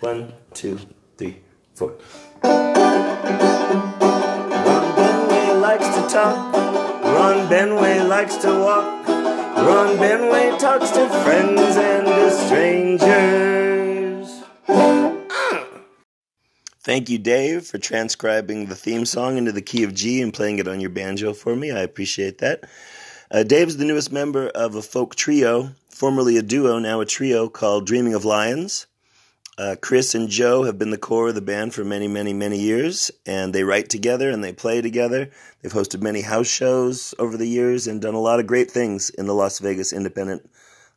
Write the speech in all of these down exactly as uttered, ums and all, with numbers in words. One, two, three, four. Ron Benway likes to talk. Ron Benway likes to walk. Ron Benway talks to friends and to strangers. Thank you, Dave, for transcribing the theme song into the key of G and playing it on your banjo for me. I appreciate that. Uh, Dave's the newest member of a folk trio, formerly a duo, now a trio, called Dreaming of Lions. Uh, Chris and Joe have been the core of the band for many, many, many years, and they write together and they play together. They've hosted many house shows over the years and done a lot of great things in the Las Vegas independent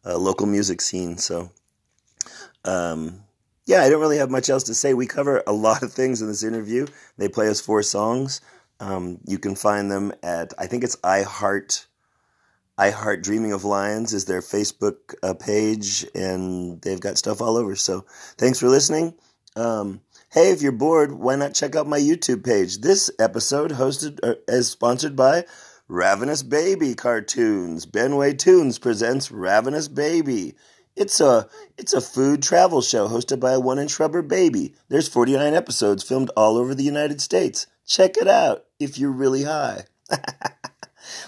uh, local music scene. So, um, yeah, I don't really have much else to say. We cover a lot of things in this interview. They play us four songs. Um, you can find them at, I think it's iHeart. I Heart Dreaming of Lions is their Facebook uh, page, and they've got stuff all over. So thanks for listening. Um, hey, if you're bored, why not check out my YouTube page? This episode hosted uh, is sponsored by Ravenous Baby Cartoons. Benway Toons presents Ravenous Baby. It's a it's a food travel show hosted by a one-inch rubber baby. There's forty-nine episodes filmed all over the United States. Check it out if you're really high.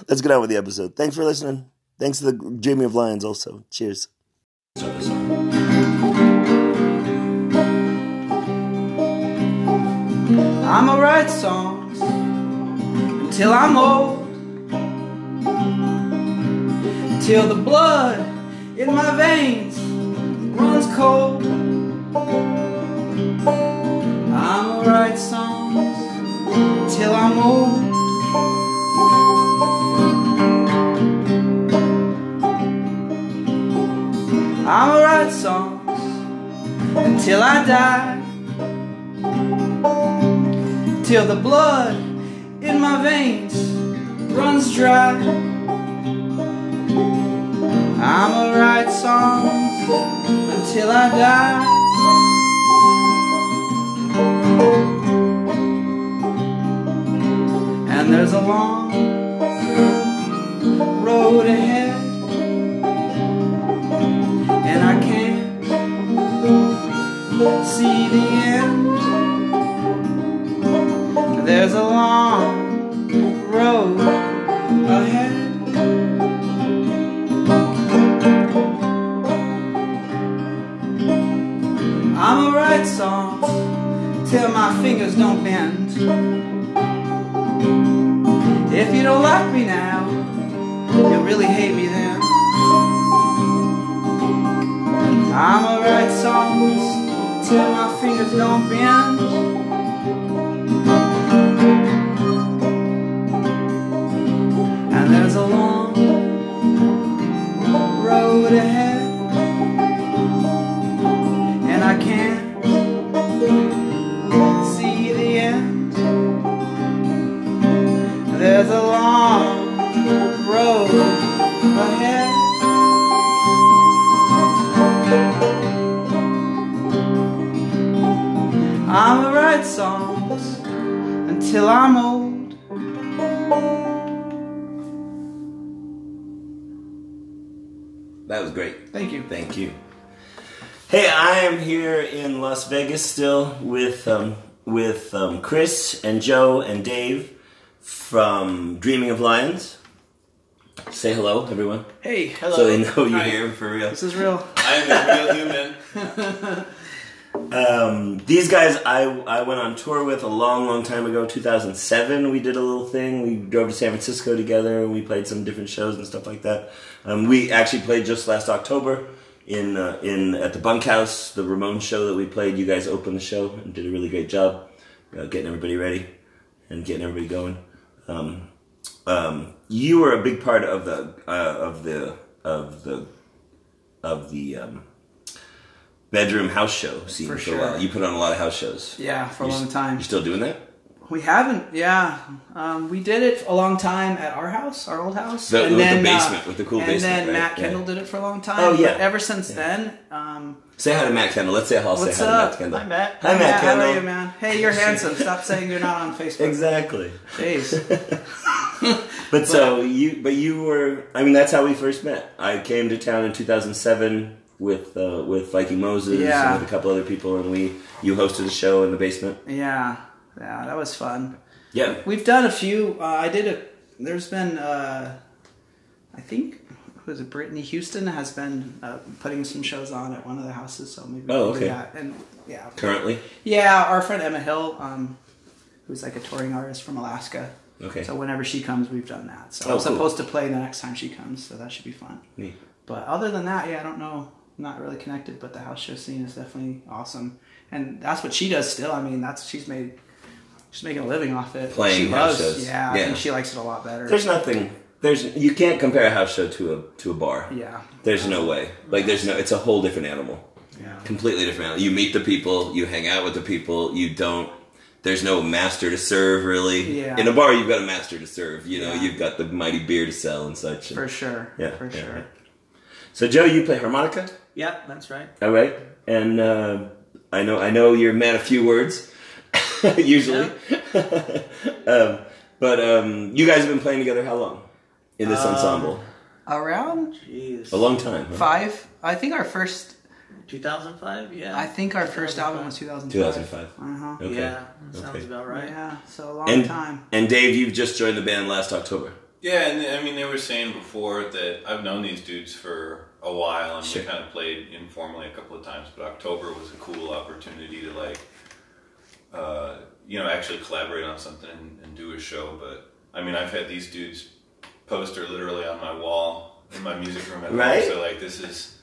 Let's get on with the episode. Thanks for listening. Thanks to the Dreaming of Lions also. Cheers. I'ma write songs until I'm old, until the blood in my veins runs cold. I'ma write songs until I'm old. I'ma write songs until I die, till the blood in my veins runs dry. I'ma write songs until I die. And there's a long road ahead, and I can't see the end. There's a long road ahead. I'ma write songs till my fingers don't bend. If you don't like me now, you'll really hate me then. I'ma write songs till my fingers don't bend. And there's a long road ahead, and I can't see the end. There's a long road ahead. I'ma write songs until I'm old. That was great. Thank you. Thank you. Hey, I am here in Las Vegas still with um, with um, Chris and Joe and Dave from Dreaming of Lions. Say hello, everyone. Hey, hello. So they know you hear them for real. This is real. I am a real human. um, these guys I, I went on tour with a long, long time ago, two thousand seven. We did a little thing. We drove to San Francisco together, and we played some different shows and stuff like that. Um, we actually played just last October in uh, in at the Bunkhouse, the Ramones show that we played. You guys opened the show and did a really great job uh, getting everybody ready and getting everybody going. Um, Um, you were a big part of the uh, of the of the of the um, bedroom house show scene for, for sure. a while. You put on a lot of house shows. Yeah, for a you long st- time. You still doing that? We haven't. Yeah, um, we did it a long time at our house, our old house, the, and with then the basement uh, with the cool and basement. And then right? Matt Kendall yeah. did it for a long time. Oh yeah. But ever since yeah. then. Um, Say hi to Matt Kendall. Let's say hi. What's say hi up? To Matt Kendall. Hi, Matt. Hi, Matt, Matt Kendall. How are you, man? Hey, you're handsome. Stop saying you're not on Facebook. Exactly. Jeez. but, but so you, but you were. I mean, that's how we first met. I came to town in two thousand seven with uh, with Viking Moses yeah. and with a couple other people, and we you hosted a show in the basement. Yeah, yeah, that was fun. Yeah, we've done a few. Uh, I did a. There's been, uh, I think, who is it? Brittany Houston has been uh, putting some shows on at one of the houses, so maybe. Oh, okay. That. And yeah. Currently. Yeah, our friend Emma Hill, um, who's like a touring artist from Alaska. Okay. So whenever she comes, we've done that. So oh, I'm supposed cool. to play the next time she comes, so that should be fun. Neat. But other than that, yeah, I don't know. I'm not really connected, but the house show scene is definitely awesome, and that's what she does still. I mean, that's she's made. She's making a living off it. Playing she house loves, shows. Yeah, yeah, I think she likes it a lot better. There's nothing. There's you can't compare a house show to a to a bar. Yeah. There's no way. Like there's no. It's a whole different animal. Yeah. Completely different animal. You meet the people. You hang out with the people. You don't. There's no master to serve really. Yeah. In a bar, you've got a master to serve. You know, yeah. you've got the mighty beer to sell and such. And, for sure. Yeah. For yeah, sure. Right. So Joe, you play harmonica. Yeah, that's right. All right, and uh, I know I know you're man of few words. Usually, yeah. um, but um, you guys have been playing together how long in this um, ensemble? Around, jeez, a long time. Huh? Five, I think our first two thousand five. Yeah, I think our first album was two thousand five. two thousand five. Uh huh. Okay. Yeah, that sounds okay. about right. Yeah, so a long and, time. And Dave, you've just joined the band last October. Yeah, and I mean, they were saying before that I've known these dudes for a while, and sure. we kind of played informally a couple of times. But October was a cool opportunity to like. Uh, you know, actually collaborate on something and, and do a show. But I mean, I've had these dudes poster literally on my wall in my music room at right? home. So like, this is.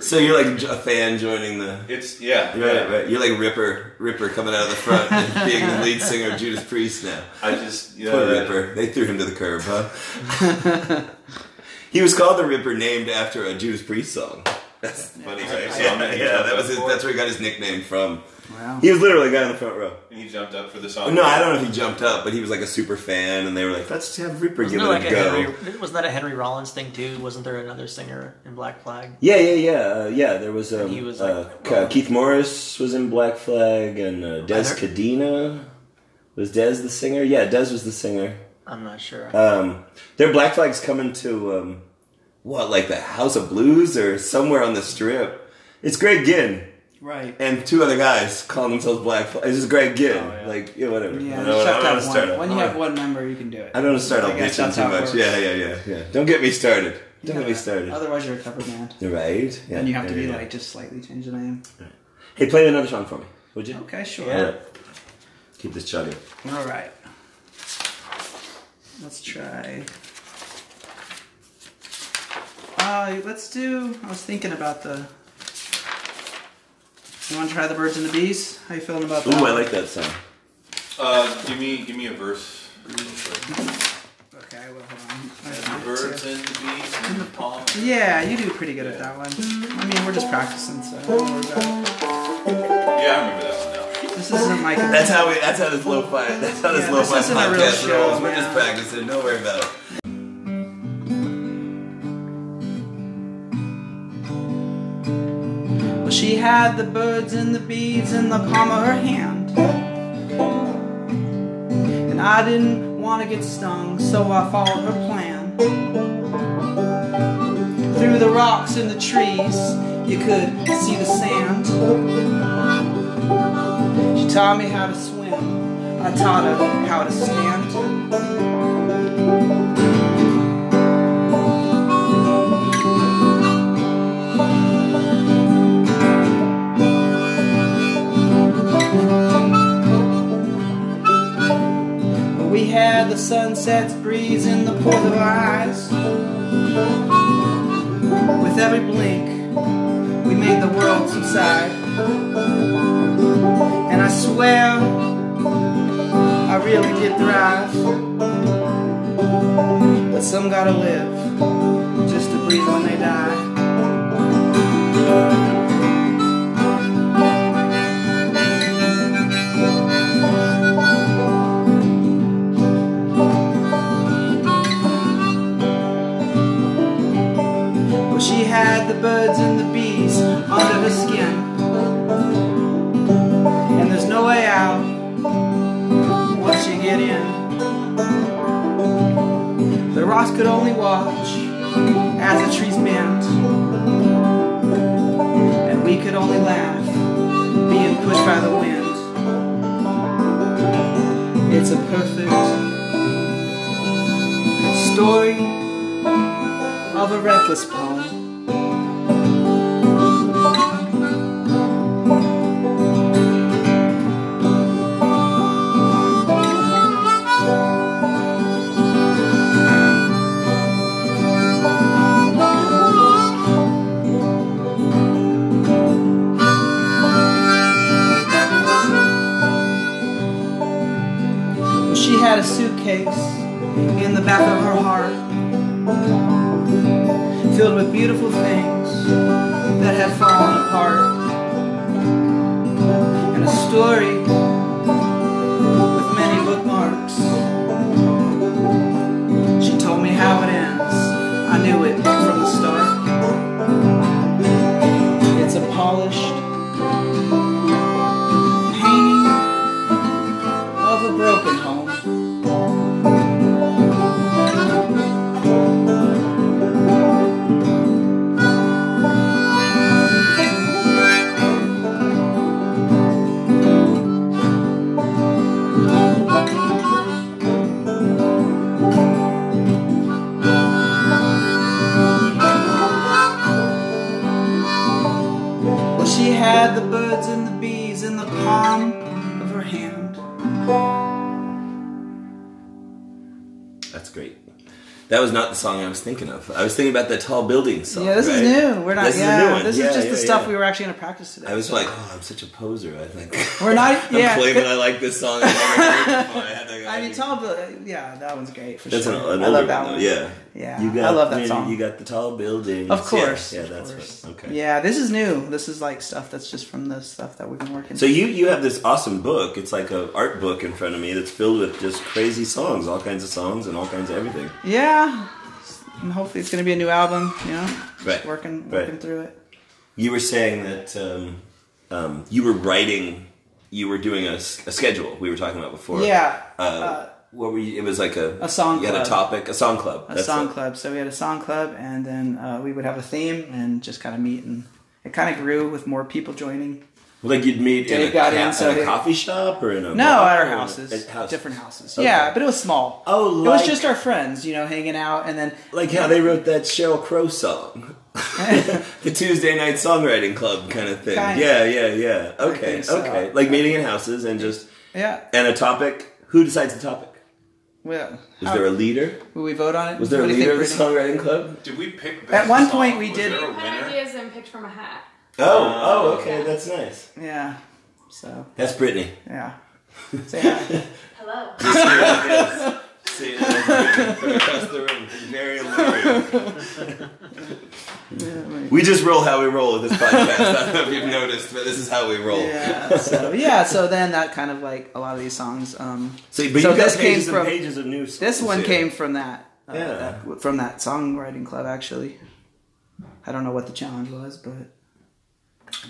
So cool. You're like a fan joining the. It's yeah. Right, yeah. right. You're like Ripper, Ripper coming out of the front and being the lead singer of Judas Priest now. I just yeah. Poor Ripper. They threw him to the curb, huh? He was called the Ripper, named after a Judas Priest song. That's yeah. funny, right? So yeah, yeah, that was his, that's where he got his nickname from. Wow. He was literally a guy in the front row. And he jumped up for the song? No, I don't know if he jumped up, but he was like a super fan, and they were like, let's have Ripper give it like a go. Henry, wasn't that a Henry Rollins thing, too? Wasn't there another singer in Black Flag? Yeah, yeah, yeah. Uh, yeah, there was, um, he was uh, like, uh, Keith Morris was in Black Flag, and uh, Des Kadena. Was Des the singer? Yeah, Des was the singer. I'm not sure. Um, their Black Flag's coming to, um, what, like the House of Blues or somewhere on the Strip? It's Greg Ginn. Right. And two other guys calling themselves Black Flag. It's just Greg Ginn. Oh, yeah. Like, yeah, whatever. Yeah, I don't, I don't start when you have one member, you can do it. I don't want to start like, audition too much. Works. Yeah, yeah, yeah, yeah. Don't get me started. Don't yeah. get me started. Otherwise, you're a cover band. Right. Yeah. And you have to be, yeah. like, just slightly change the name. Right. Hey, play another song for me, would you? Okay, sure. Yeah. Right. Keep this chugging. All right. Let's try... Uh, let's do... I was thinking about the... You want to try the Birds and the Bees? How you feeling about that? Ooh, I like that song. Uh, give me, give me a verse. Okay, I will. Hold on. I the birds and the bees and the palm. Yeah, you do pretty good yeah. at that one. I mean, we're just practicing, so. Yeah, I remember that one now. This isn't like. That's how we. That's how this lo-fi. That's how this yeah, lo-fi this podcast real show, rolls. We're yeah. just practicing. Don't worry about it. She had the birds and the bees in the palm of her hand, and I didn't want to get stung, so I followed her plan. Through the rocks and the trees, you could see the sand. She taught me how to swim, I taught her how to stand. We had the sunset's breeze in the port of our eyes. With every blink, we made the world subside. And I swear, I really did thrive. But some gotta live just to breathe when they die. The birds and the bees under her skin, and there's no way out once you get in. The rocks could only watch as the trees bent. could only laugh, being pushed by the wind. It's a perfect story of a reckless poem. She had a suitcase in the back of her heart, filled with beautiful things that had fallen apart, and a story with many bookmarks. She told me how it ends. I knew it from the start. It's a polished painting of a broken home. That was not the song I was thinking of. I was thinking about the tall building song. Yeah, this right? is new. We're not. This yeah, is a new one. This yeah, is just yeah, the yeah. stuff we were actually going to practice today. I was so. like, oh, I'm such a poser. I think we're not. I'm yeah. claiming I like this song. I, I, I, I mean, tall building. Yeah, that one's great for that's sure. An, an I love that one. one. Yeah, yeah. You got, I love that song. You got the tall building. Of course. Yeah, yeah that's course. What, okay. Yeah, this is new. This is like stuff that's just from the stuff that we've been working. So you you have this awesome book. It's like an art book in front of me that's filled with just crazy songs, all kinds of songs, and all kinds of everything. Yeah. And hopefully it's going to be a new album, you know, just right. working, working right. through it. You were saying that um, um, you were writing, you were doing a, a schedule we were talking about before. Yeah. Uh, uh, what were you, it was like a, a song you club. had a topic, a song club. A That's song it. club. So we had a song club and then uh, we would have a theme and just kind of meet, and it kind of grew with more people joining. Like you'd meet in, a, got ca in, so in a coffee shop or in a... No, at our houses. House. Different houses. Okay. Yeah, but it was small. Oh, like... It was just our friends, you know, hanging out and then... Like how know. they wrote that Sheryl Crow song. The Tuesday Night Songwriting Club kind of thing. Kind yeah, of. yeah, yeah. Okay, so. okay. Like meeting in houses and just... Yeah. And a topic. Who decides the topic? Well... Is there a leader? Will we vote on it? Was there what a leader of the Songwriting Club? Did we pick best At one song? point we was did... You had ideas and picked from a hat. Oh, oh, okay, that's nice. Yeah, so. That's Brittany. Yeah. Say hi. Hello. See, across the room. Very alluring. We just roll how we roll with this podcast. I don't know if you've noticed, but this is how we roll. Yeah, so, yeah, so then that kind of like a lot of these songs. Um, so but so you got pages and pages of new songs. This one came from that, uh, yeah. that, from that songwriting club, actually. I don't know what the challenge was, but...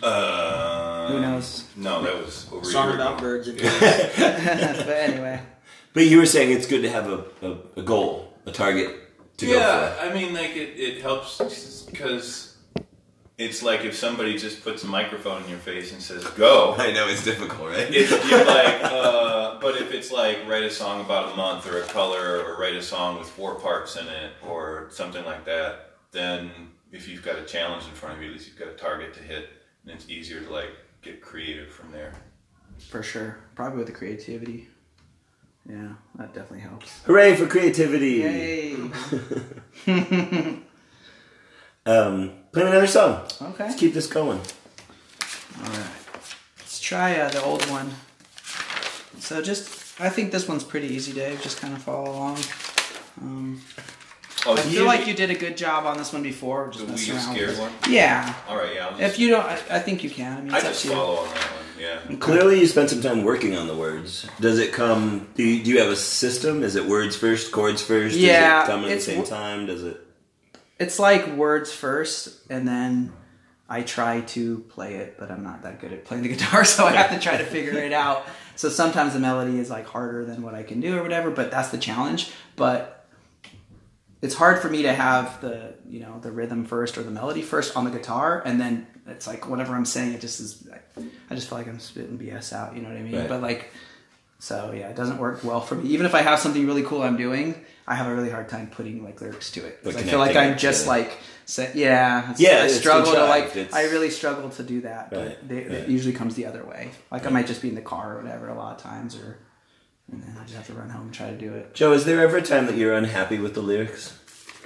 Uh, Who knows? No, that was over Song about birds. But anyway. But you were saying it's good to have a, a, a goal, a target to yeah, go for. Yeah, I mean, like, it, it helps because it's like if somebody just puts a microphone in your face and says, go. I know, it's difficult, right? It's, you're like, uh, but if it's like write a song about a month or a color or write a song with four parts in it or something like that, then if you've got a challenge in front of you, at least you've got a target to hit. And it's easier to like get creative from there. For sure. Probably with the creativity. Yeah, that definitely helps. Hooray for creativity! Yay! um, play another song. Okay. Let's keep this going. Alright. Let's try uh, the old one. So just, I think this one's pretty easy, Dave. Just kind of follow along. Um, Oh, I feel you, like you did a good job on this one before. Just the weird, scared one? Yeah. All right, yeah. I'll just, if you don't, I, I think you can. I, mean, I just follow on that one, yeah. Okay. Clearly you spent some time working on the words. Does it come, do you, do you have a system? Is it words first, chords first? Yeah. Does it come at the same time? Does it? It's like words first, and then I try to play it, but I'm not that good at playing the guitar, so I have to try to figure it out. So sometimes the melody is like harder than what I can do or whatever, but that's the challenge. But... It's hard for me to have the, you know, the rhythm first or the melody first on the guitar and then it's like whenever I'm saying it, just is, I just feel like I'm spitting B S out. You know what I mean? Right. But like, so yeah, it doesn't work well for me. Even if I have something really cool I'm doing, I have a really hard time putting like lyrics to it. Like, I feel like I'm just like, say, yeah, yeah. I struggle to like, it's... I really struggle to do that. But right. They, right. It usually comes the other way. Like right. I might just be in the car or whatever a lot of times, or and then I just have to run home and try to do it. Joe, is there ever a time that you're unhappy with the lyrics?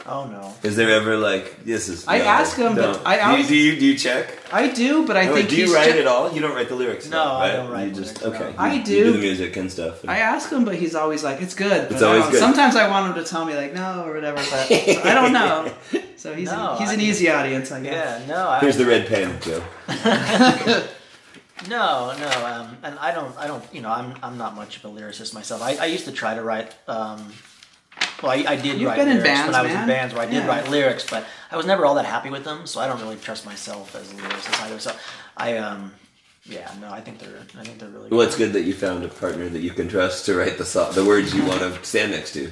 Oh no! Is there ever like this is? I no, ask him, no. but I always, do, you, do you do you check? I do, but I no, think do you write ju- at all? You don't write the lyrics. No, now, right? I don't write. You just lyrics, okay. No. I you, do. You do the music and stuff. And I ask him, but he's always like, "It's good." But it's always I don't, good. Sometimes I want him to tell me like no or whatever, but so I don't know. So he's no, an, he's I an easy mean, audience, I guess. Yeah, no. I, Here's the red pen, Joe. no, no, um, and I don't, I don't. You know, I'm I'm not much of a lyricist myself. I, I used to try to write. Um, Well, I, I did You've write lyrics bands, when I was man. in bands where I did yeah. write lyrics, but I was never all that happy with them, so I don't really trust myself as a lyricist either. So I, um, yeah, no, I think they're, I think they're really good. Well, it's good that you found a partner that you can trust to write the so- the words you want to stand next to.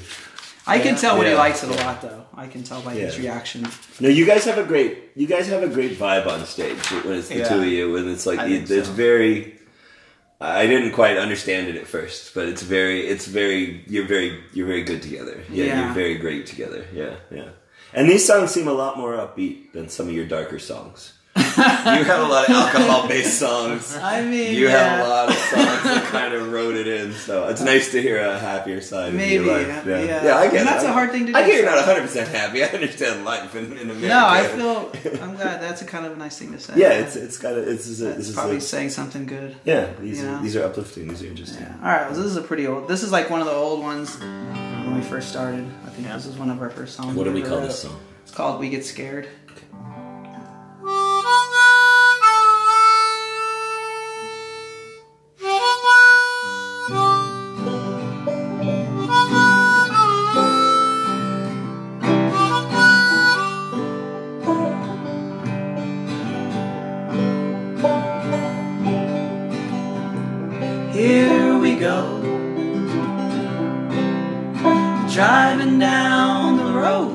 I yeah. can tell when yeah. he likes it a lot, though. I can tell by yeah. his reaction. No, you guys have a great, you guys have a great vibe on stage when it's the yeah. two of you, and it's like I it, so. it's very. I didn't quite understand it at first, but it's very, it's very, you're very, you're very good together. Yeah, yeah. You're very great together. Yeah, yeah. And these songs seem a lot more upbeat than some of your darker songs. You have a lot of alcohol-based songs. I mean, you yeah. have a lot of songs that kind of wrote it in, so it's nice to hear a happier side Maybe, of your life. Yeah, yeah. yeah I get and that's it. a hard thing to do. I get you're not one hundred percent happy. I understand life in, in America. No, I feel, I'm glad that's a kind of a nice thing to say. Yeah, it's it's got a, it's, it's, a, it's probably a, saying something good. Yeah, these, you know? These are uplifting. These are interesting. Yeah. All right, well, this is a pretty old, this is like one of the old ones when we first started. I think yeah. this is one of our first songs. What do we call wrote. this song? It's called We Get Scared. Driving down the road,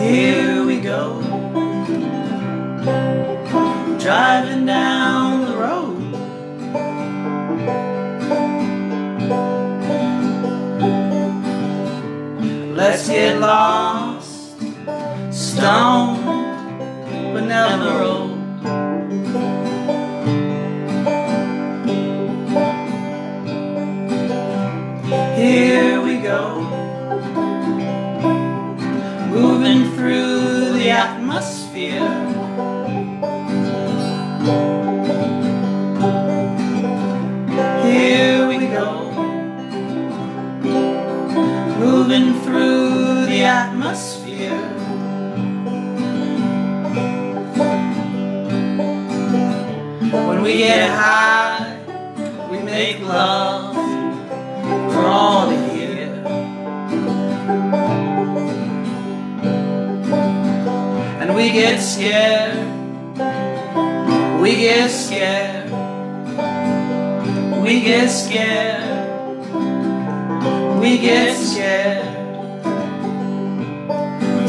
here we go. Driving down the road, let's get lost, stoned, but never old. Here we go, moving through the atmosphere. Here we go, moving through the atmosphere. When we get high, we make love. All to hear. And we get scared, we get scared, we get scared, we get scared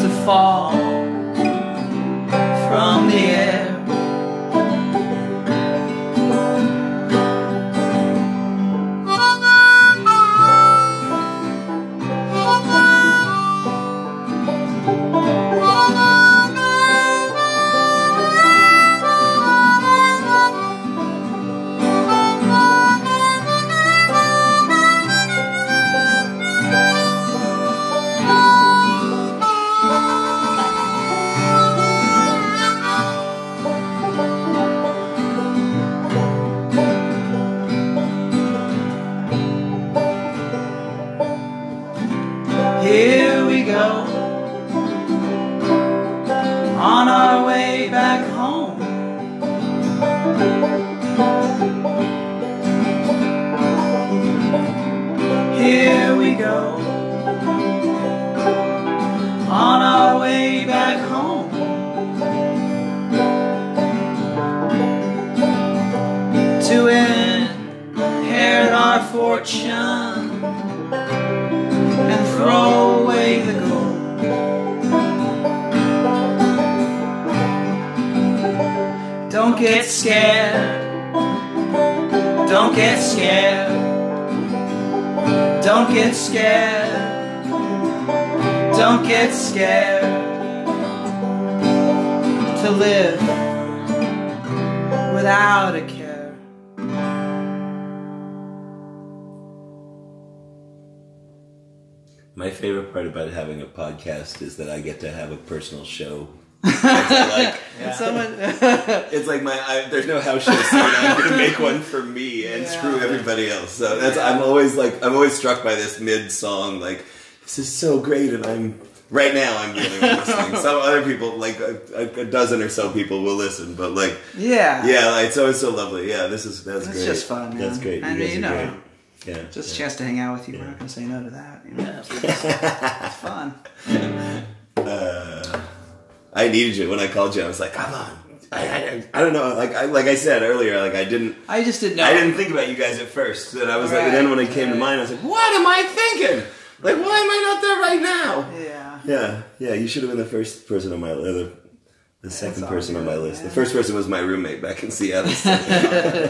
to fall from the air. get scared. Don't get scared. Don't get scared. Don't get scared to live without a care. My favorite part about having a podcast is that I get to have a personal show. It's like, yeah. Someone, it's like my I, there's no house show, so I'm going to make one for me and yeah. screw everybody else. So that's yeah. I'm always like I'm always struck by this mid song, like this is so great, and I'm right now I'm really listening. Some other people, like a, a dozen or so people, will listen, but like yeah, yeah, like, it's always so lovely. Yeah, this is that's, that's great. Just fun. Man. That's great. I you mean, guys you know, great. Yeah, just yeah. a chance to hang out with you. Yeah. We're not going to say no to that. You know? Yeah, it's, it's fun. uh, I needed you when I called you. I was like, "Come on!" I, I, I don't know. Like I like I said earlier, like I didn't. I just didn't know. I didn't think about you guys at first. That I was right. like, and then when it came right. to mind, I was like, "What am I thinking? Like, why am I not there right now?" Yeah. Yeah, yeah. You should have been the first person on my list. The, the second person good. on my list. Yeah. The first person was my roommate back in Seattle.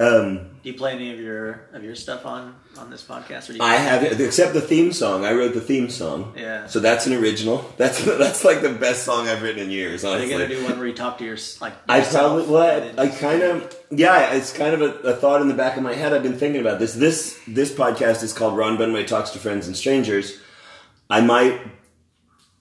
um, do you play any of your of your stuff on on this podcast? Or do you I have it, except the theme song. I wrote the theme song. Yeah. So that's an original. That's that's like the best song I've written in years. Honestly. Are you gonna do one where you talk to your like? I probably well, I, I kind of yeah. It's kind of a, a thought in the back of my head. I've been thinking about this. This this podcast is called Ron Benway Talks to Friends and Strangers. I might,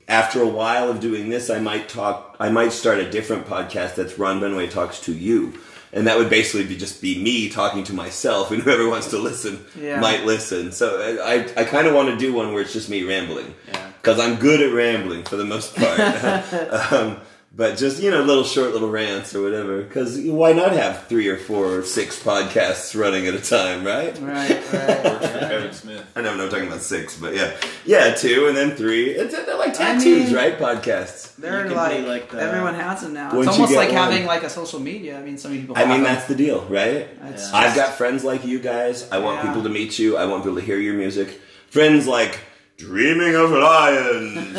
after a while of doing this, I might talk. I might start a different podcast that's Ron Benway Talks to You. And that would basically be just be me talking to myself, and whoever wants to listen yeah. might listen. So I, I, I kind of want to do one where it's just me rambling, because yeah. I'm good at rambling for the most part. um, but just, you know, little short little rants or whatever, because why not have three or four or six podcasts running at a time, right? Right, right. Kevin Smith. I know, I'm talking about six, but yeah. Yeah, two and then three. It's like tattoos, I mean, right? Podcasts. There are a lot of, like the, everyone has them now. It's almost like one. having like a social media. I mean, some people I mean, them. that's the deal, right? Yeah. Just, I've got friends like you guys. I want yeah. people to meet you. I want people to hear your music. Friends like Dreaming of Lions.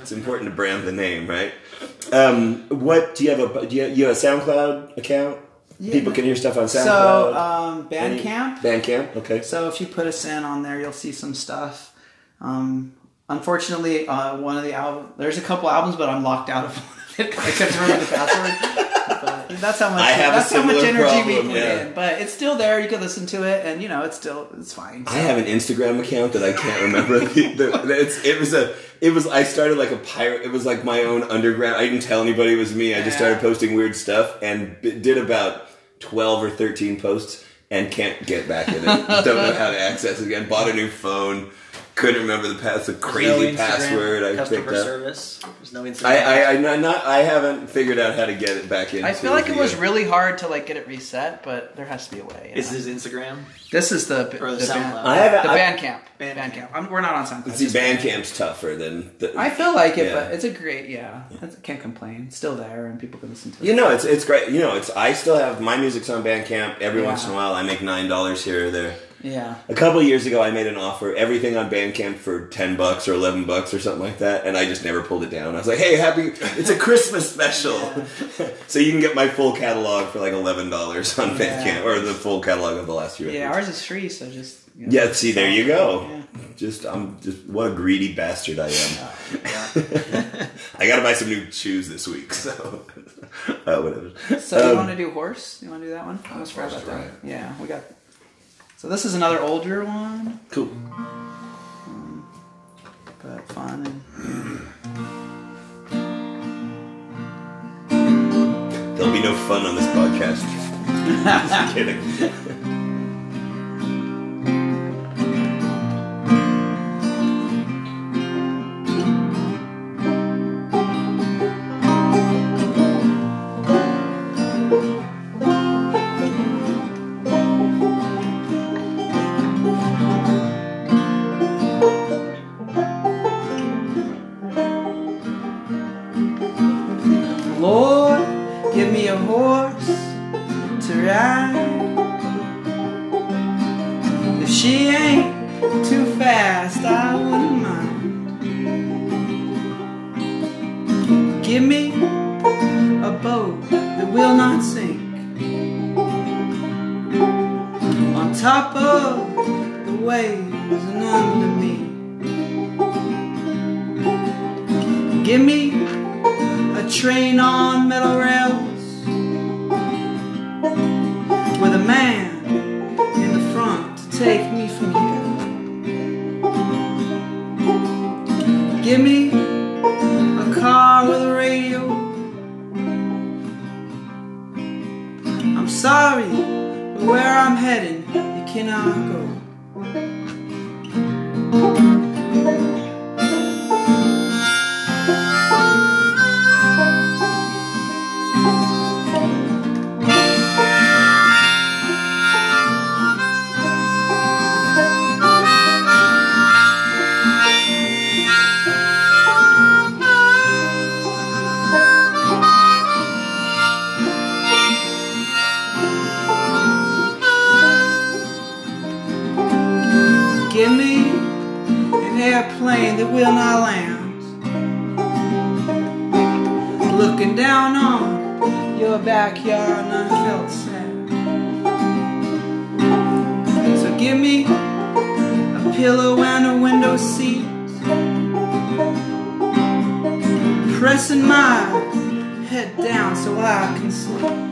It's important to brand the name, right? Um, what do you have a do you have, you have a SoundCloud account? Yeah. People can hear stuff on SoundCloud. So um, Bandcamp. Bandcamp, okay. So if you put us in on there, you'll see some stuff. Um, unfortunately, uh, one of the album there's a couple albums, but I'm locked out of one of it. I can't remember the password. But that's how much I have that's how much energy problem, we put yeah. in. But it's still there. You can listen to it, and you know it's still it's fine. So. I have an Instagram account that I can't remember. the, the, it's it was a. It was, I started like a pirate, it was like my own underground, I didn't tell anybody it was me, I just started posting weird stuff, and b- did about twelve or thirteen posts, and can't get back in it, don't know how to access it again, bought a new phone, couldn't remember the pass, the crazy no password I picked up. Service. There's no Instagram. I, I, I, not, I haven't figured out how to get it back in. I feel like it was really hard to like get it reset, but there has to be a way. Is this Instagram? This is the, or the, the SoundCloud. Band, I have, the I, Bandcamp. Bandcamp. Bandcamp. I'm, we're not on SoundCloud. See, Bandcamp's tougher than... The, I feel like it, yeah. but it's a great, yeah. yeah. I can't complain. It's still there, and people can listen to it. You know, it's it's great. You know, it's I still have... My music's on Bandcamp. Every yeah. once in a while, I make nine dollars here or there. Yeah. A couple of years ago, I made an offer, everything on Bandcamp for ten bucks or eleven bucks or something like that, and I just never pulled it down. I was like, hey, happy, it's a Christmas special. Yeah. So you can get my full catalog for like eleven dollars on Bandcamp, yeah. or the full catalog of the last few records. Yeah, ours is free, so just... You know, yeah, see, there you go. Yeah. Just, I'm just, what a greedy bastard I am. Yeah. I gotta buy some new shoes this week, so... uh, whatever. So um, you want to do Horse? You want to do that one? I was surprised about that. Right. Yeah, we got... So this is another older one. Cool. Um, but fun and... Yeah. There'll be no fun on this podcast. Just kidding. A a boat that will not sink. On top of the waves and under me. Give me a train on metal rails with a man in the front to take me from here. Give me a car with a radio. I'm sorry, where I'm heading, you cannot go. Give me an airplane that will not land, looking down on your backyard and I felt sad. So give me a pillow and a window seat, pressing my head down so I can sleep.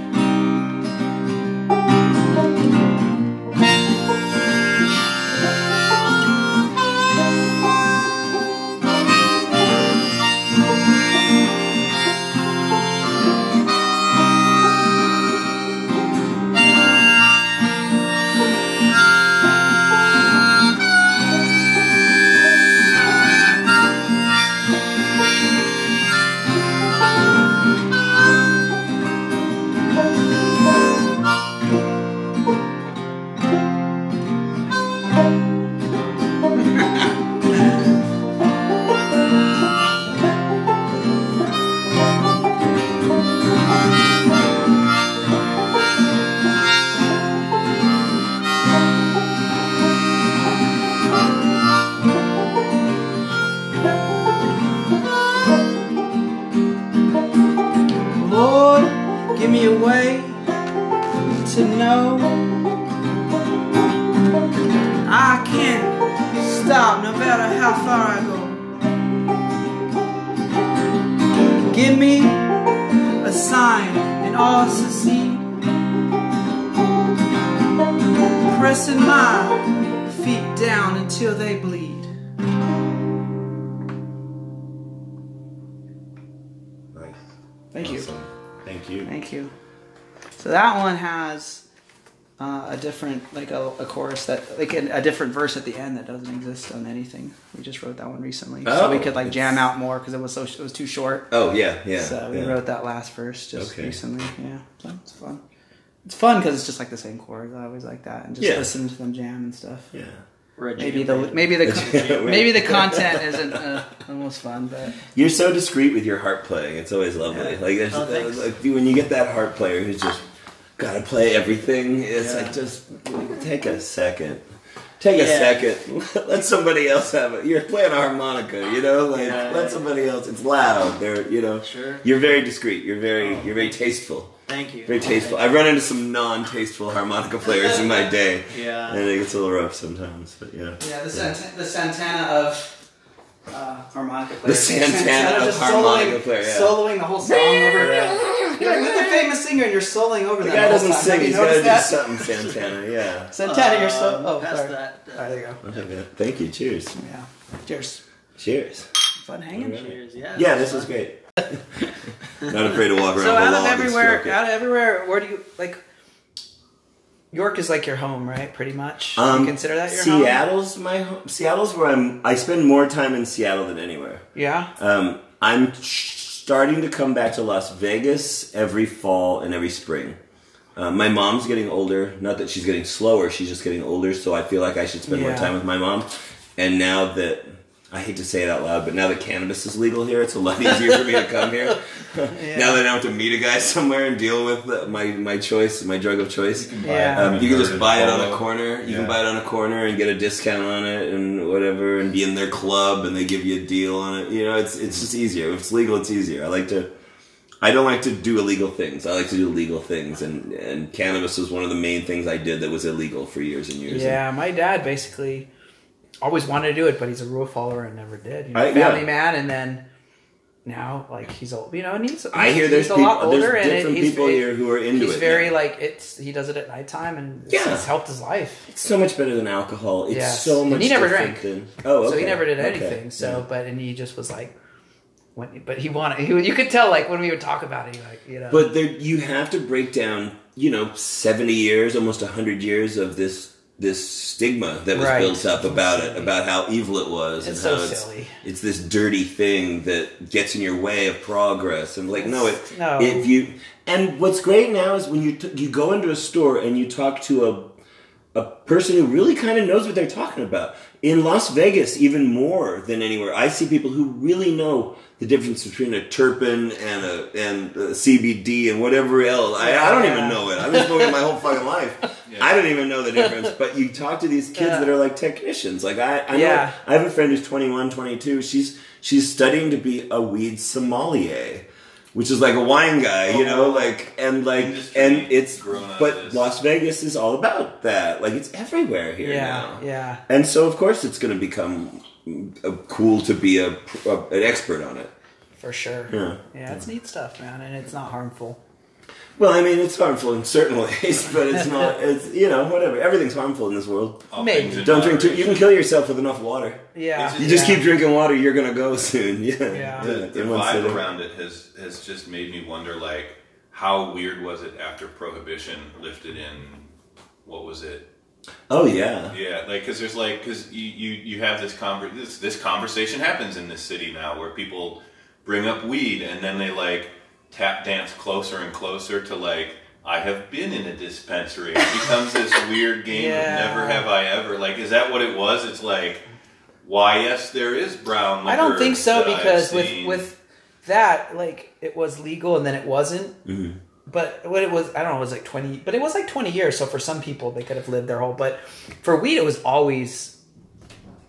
So that one has uh, a different, like a, a chorus that, like a, a different verse at the end that doesn't exist on anything. We just wrote that one recently, oh, so we could like it's... jam out more because it was so it was too short. Oh yeah, yeah. So we yeah. wrote that last verse just okay. recently. Yeah, so it's fun. It's fun because it's just like the same chords. I always like that, and just yeah. listen to them jam and stuff. Yeah. Maybe the maybe the maybe the content isn't uh, the most fun, but you're so discreet with your harp playing. It's always lovely. Yeah. Like, there's, oh, there's, like when you get that harp player who's just gotta play everything. It's yeah. like just take a second, take yeah. a second. Let somebody else have it. You're playing a harmonica, you know. Like yeah, let somebody else. It's loud. There, you know. Sure. You're very discreet. You're very oh. you're very tasteful. Thank you. Very tasteful. I've run into some non-tasteful harmonica players in my day. Yeah. And it gets a little rough sometimes, but yeah. Yeah, the, yeah. Sant the Santana of uh, harmonica players. The Santana, Santana of harmonica players. Yeah. Soloing the whole song over it. You're like, with a famous singer and you're soloing over the that. The guy doesn't sing, he's got to do something, Santana, yeah. Santana, uh, you're so... Oh, past sorry. That. Uh, All right, there you go. Thank you, cheers. Yeah. Cheers. Cheers. Fun hanging. Cheers, yeah. Yeah, this was great. Not afraid to walk around. So out of everywhere, out of everywhere, where do you like? York is like your home, right? Pretty much. Um, you consider that your Seattle's home. Seattle's my home. Seattle's where I'm. I spend more time in Seattle than anywhere. Yeah. Um, I'm starting to come back to Las Vegas every fall and every spring. Uh, my mom's getting older. Not that she's getting slower. She's just getting older. So I feel like I should spend yeah. more time with my mom. And now that. I hate to say it out loud, but now that cannabis is legal here, it's a lot easier for me to come here. Yeah. Now that I don't have to meet a guy somewhere and deal with my, my choice, my drug of choice. You can, yeah. um, you can just buy it on a corner. You yeah. can buy it on a corner and get a discount on it and whatever and be in their club and they give you a deal on it. You know, it's it's just easier. If it's legal, it's easier. I like to I don't like to do illegal things. I like to do legal things, and, and cannabis was one of the main things I did that was illegal for years and years. Yeah, and my dad basically always wanted to do it, but he's a rule follower and never did. You know, I, family yeah. man, and then now like he's old, you know, and he's, he's I hear there's he's people, a lot older, there's different and it, he's, people it, here who are into he's it. He's very now. like it's he does it at nighttime, and it's, yeah. it's helped his life. It's so much better than alcohol. It's yes. so much. And he never drank. Than, oh, okay. So he never did anything. Okay. So, yeah. but and he just was like. When, but he wanted, he, you could tell, like, when we would talk about it, like, you know. But there, you have to break down, you know, seventy years, almost one hundred years of this this stigma that was right. built up about it, about how evil it was. It's and so how it's, silly. It's this dirty thing that gets in your way of progress. And, like, it's, no, it, no. if you... And what's great now is when you t- you go into a store and you talk to a a person who really kind of knows what they're talking about. In Las Vegas, even more than anywhere, I see people who really know the difference between a terpene and a and a C B D and whatever else. I, I don't even know it. I've been smoking my whole fucking life. Yeah. I don't even know the difference. But you talk to these kids yeah. that are like technicians. Like I, I know yeah. I have a friend who's twenty-one, twenty-two. She's she's studying to be a weed sommelier, which is like a wine guy, you know, like and like Industry and it's but Las Vegas is all about that. Like it's everywhere here yeah, now. Yeah. And so of course it's going to become cool to be a, a an expert on it. For sure. Yeah. Yeah, it's yeah. neat stuff, man, and it's not harmful. Well, I mean, it's harmful in certain ways, but it's not. It's you know, whatever. Everything's harmful in this world. Maybe. Don't drink too. You can kill yourself with enough water. Yeah. You just yeah. keep drinking water. You're gonna go soon. Yeah. yeah. The, the vibe around it has has just made me wonder, like, how weird was it after Prohibition lifted in? What was it? Oh yeah. Yeah, like because there's like because you, you you have this conver this this conversation happens in this city now where people bring up weed and then they like. Tap dance closer and closer to like I have been in a dispensary. It becomes this weird game yeah. of never have I ever. Like, is that what it was? It's like, why? Yes, there is brown liquor. I don't think so because with with that, like it was legal and then it wasn't. Mm-hmm. But what it was, I don't know, it was like twenty. But it was like twenty years. So for some people, they could have lived their whole. But for weed, it was always.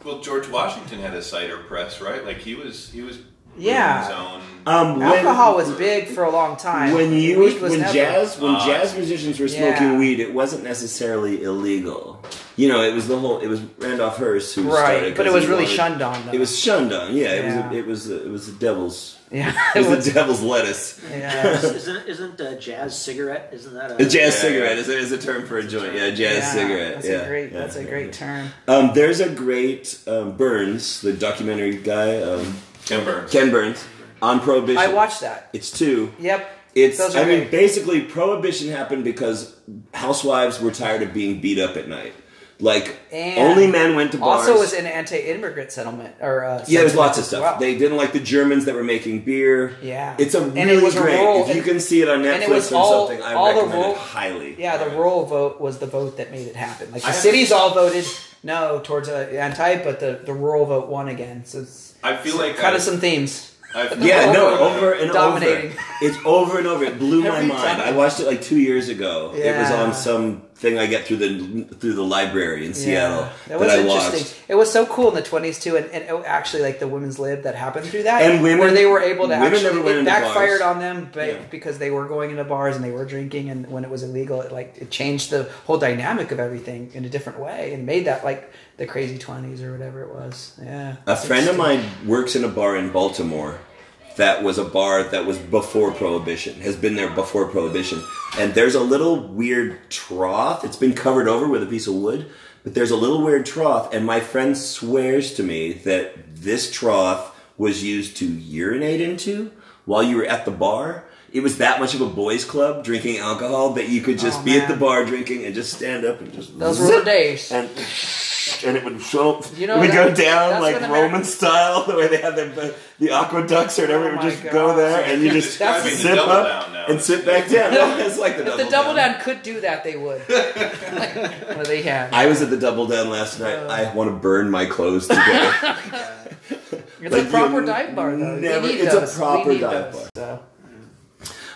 Well, George Washington had a cider press, right? Like he was, he was. Yeah, um, alcohol when, was big for a long time. When you weed was when never. jazz when uh, jazz musicians were smoking yeah. weed, it wasn't necessarily illegal. You know, it was the whole. It was Randolph Hearst who right. started, but it was really wanted, shunned on. Though. It was shunned on. Yeah, yeah. it was. A, it was. A, it was the devil's. Yeah, it was, it was the devil's lettuce. Yeah, isn't isn't a jazz cigarette? Isn't that a, a jazz yeah, cigarette? Is is a term for a joint? Yeah, jazz yeah, cigarette. That's yeah, a great. Yeah, that's yeah, a great yeah. term. Um, there's a great um, Burns, the documentary guy. Um, Ken Burns. Ken Burns on Prohibition. I watched that. It's two. Yep. It's. Those are I great. mean, basically, Prohibition happened because housewives were tired of being beat up at night. Like and only men went to bars. Also, was an anti-immigrant settlement or uh, yeah, there's lots of stuff. Well. They didn't like the Germans that were making beer. Yeah, it's a really it great. A role, if you can see it on Netflix it or all, something, I recommend role, it highly. Yeah, the roll vote was the vote that made it happen. Like the I cities all voted no towards a anti, but the the rural vote won again. So it's, I feel so like kind I, of some themes. I've, yeah, no, over and dominating. over. It's over and over. It blew my mind. I watched it like two years ago. Yeah. It was on some thing I get through the through the library in yeah. Seattle that, was that I interesting. watched. It was so cool in the twenties too, and, and it actually like the women's lib that happened through that, and women where they were able to actually it backfired bars. on them, but yeah. because they were going into bars and they were drinking, and when it was illegal, it like it changed the whole dynamic of everything in a different way, and made that like. The crazy twenties or whatever it was. Yeah. A friend of mine works in a bar in Baltimore that was a bar that was before Prohibition, has been there before Prohibition. And there's a little weird trough. It's been covered over with a piece of wood, but there's a little weird trough. And my friend swears to me that this trough was used to urinate into while you were at the bar. It was that much of a boys' club drinking alcohol that you could just oh, be man. at the bar drinking and just stand up and just. Those were the days. And, and it would show. You know, it would go down like Roman American style, the way they had the the aqueducts or whatever. Oh it would just God. go there and you just zip up now, and sit back down. No, it's like the double down. If the double down. down could do that, they would. Like, well, they have. I was at the double down last night. Uh, I want to burn my clothes today. It's like, a proper dive bar, though. Never, we need it's those. a proper dive bar. So.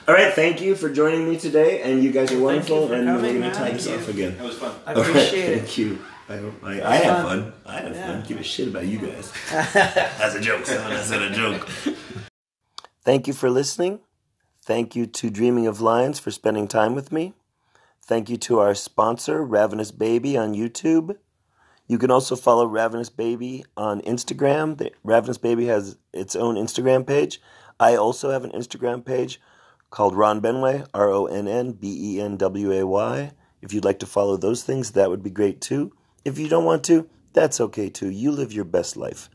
All right, thank you for joining me today, and you guys are wonderful, and we're going to type stuff again. That was fun. I appreciate right, thank it. Thank you. I, I, I had fun. fun. I had yeah. fun. Give a shit about you guys. That's a joke, son. That's not a joke. Thank you for listening. Thank you to Dreaming of Lions for spending time with me. Thank you to our sponsor, Ravenous Baby, on YouTube. You can also follow Ravenous Baby on Instagram. The Ravenous Baby has its own Instagram page. I also have an Instagram page called Ron Benway, R O N N B E N W A Y. If you'd like to follow those things, that would be great too. If you don't want to, that's okay too. You live your best life.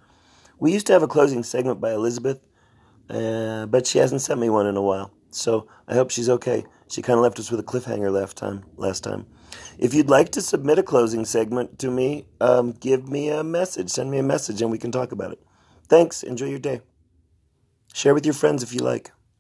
We used to have a closing segment by Elizabeth, uh, but she hasn't sent me one in a while. So I hope she's okay. She kind of left us with a cliffhanger last time. Last time. If you'd like to submit a closing segment to me, um, give me a message. Send me a message and we can talk about it. Thanks. Enjoy your day. Share with your friends if you like.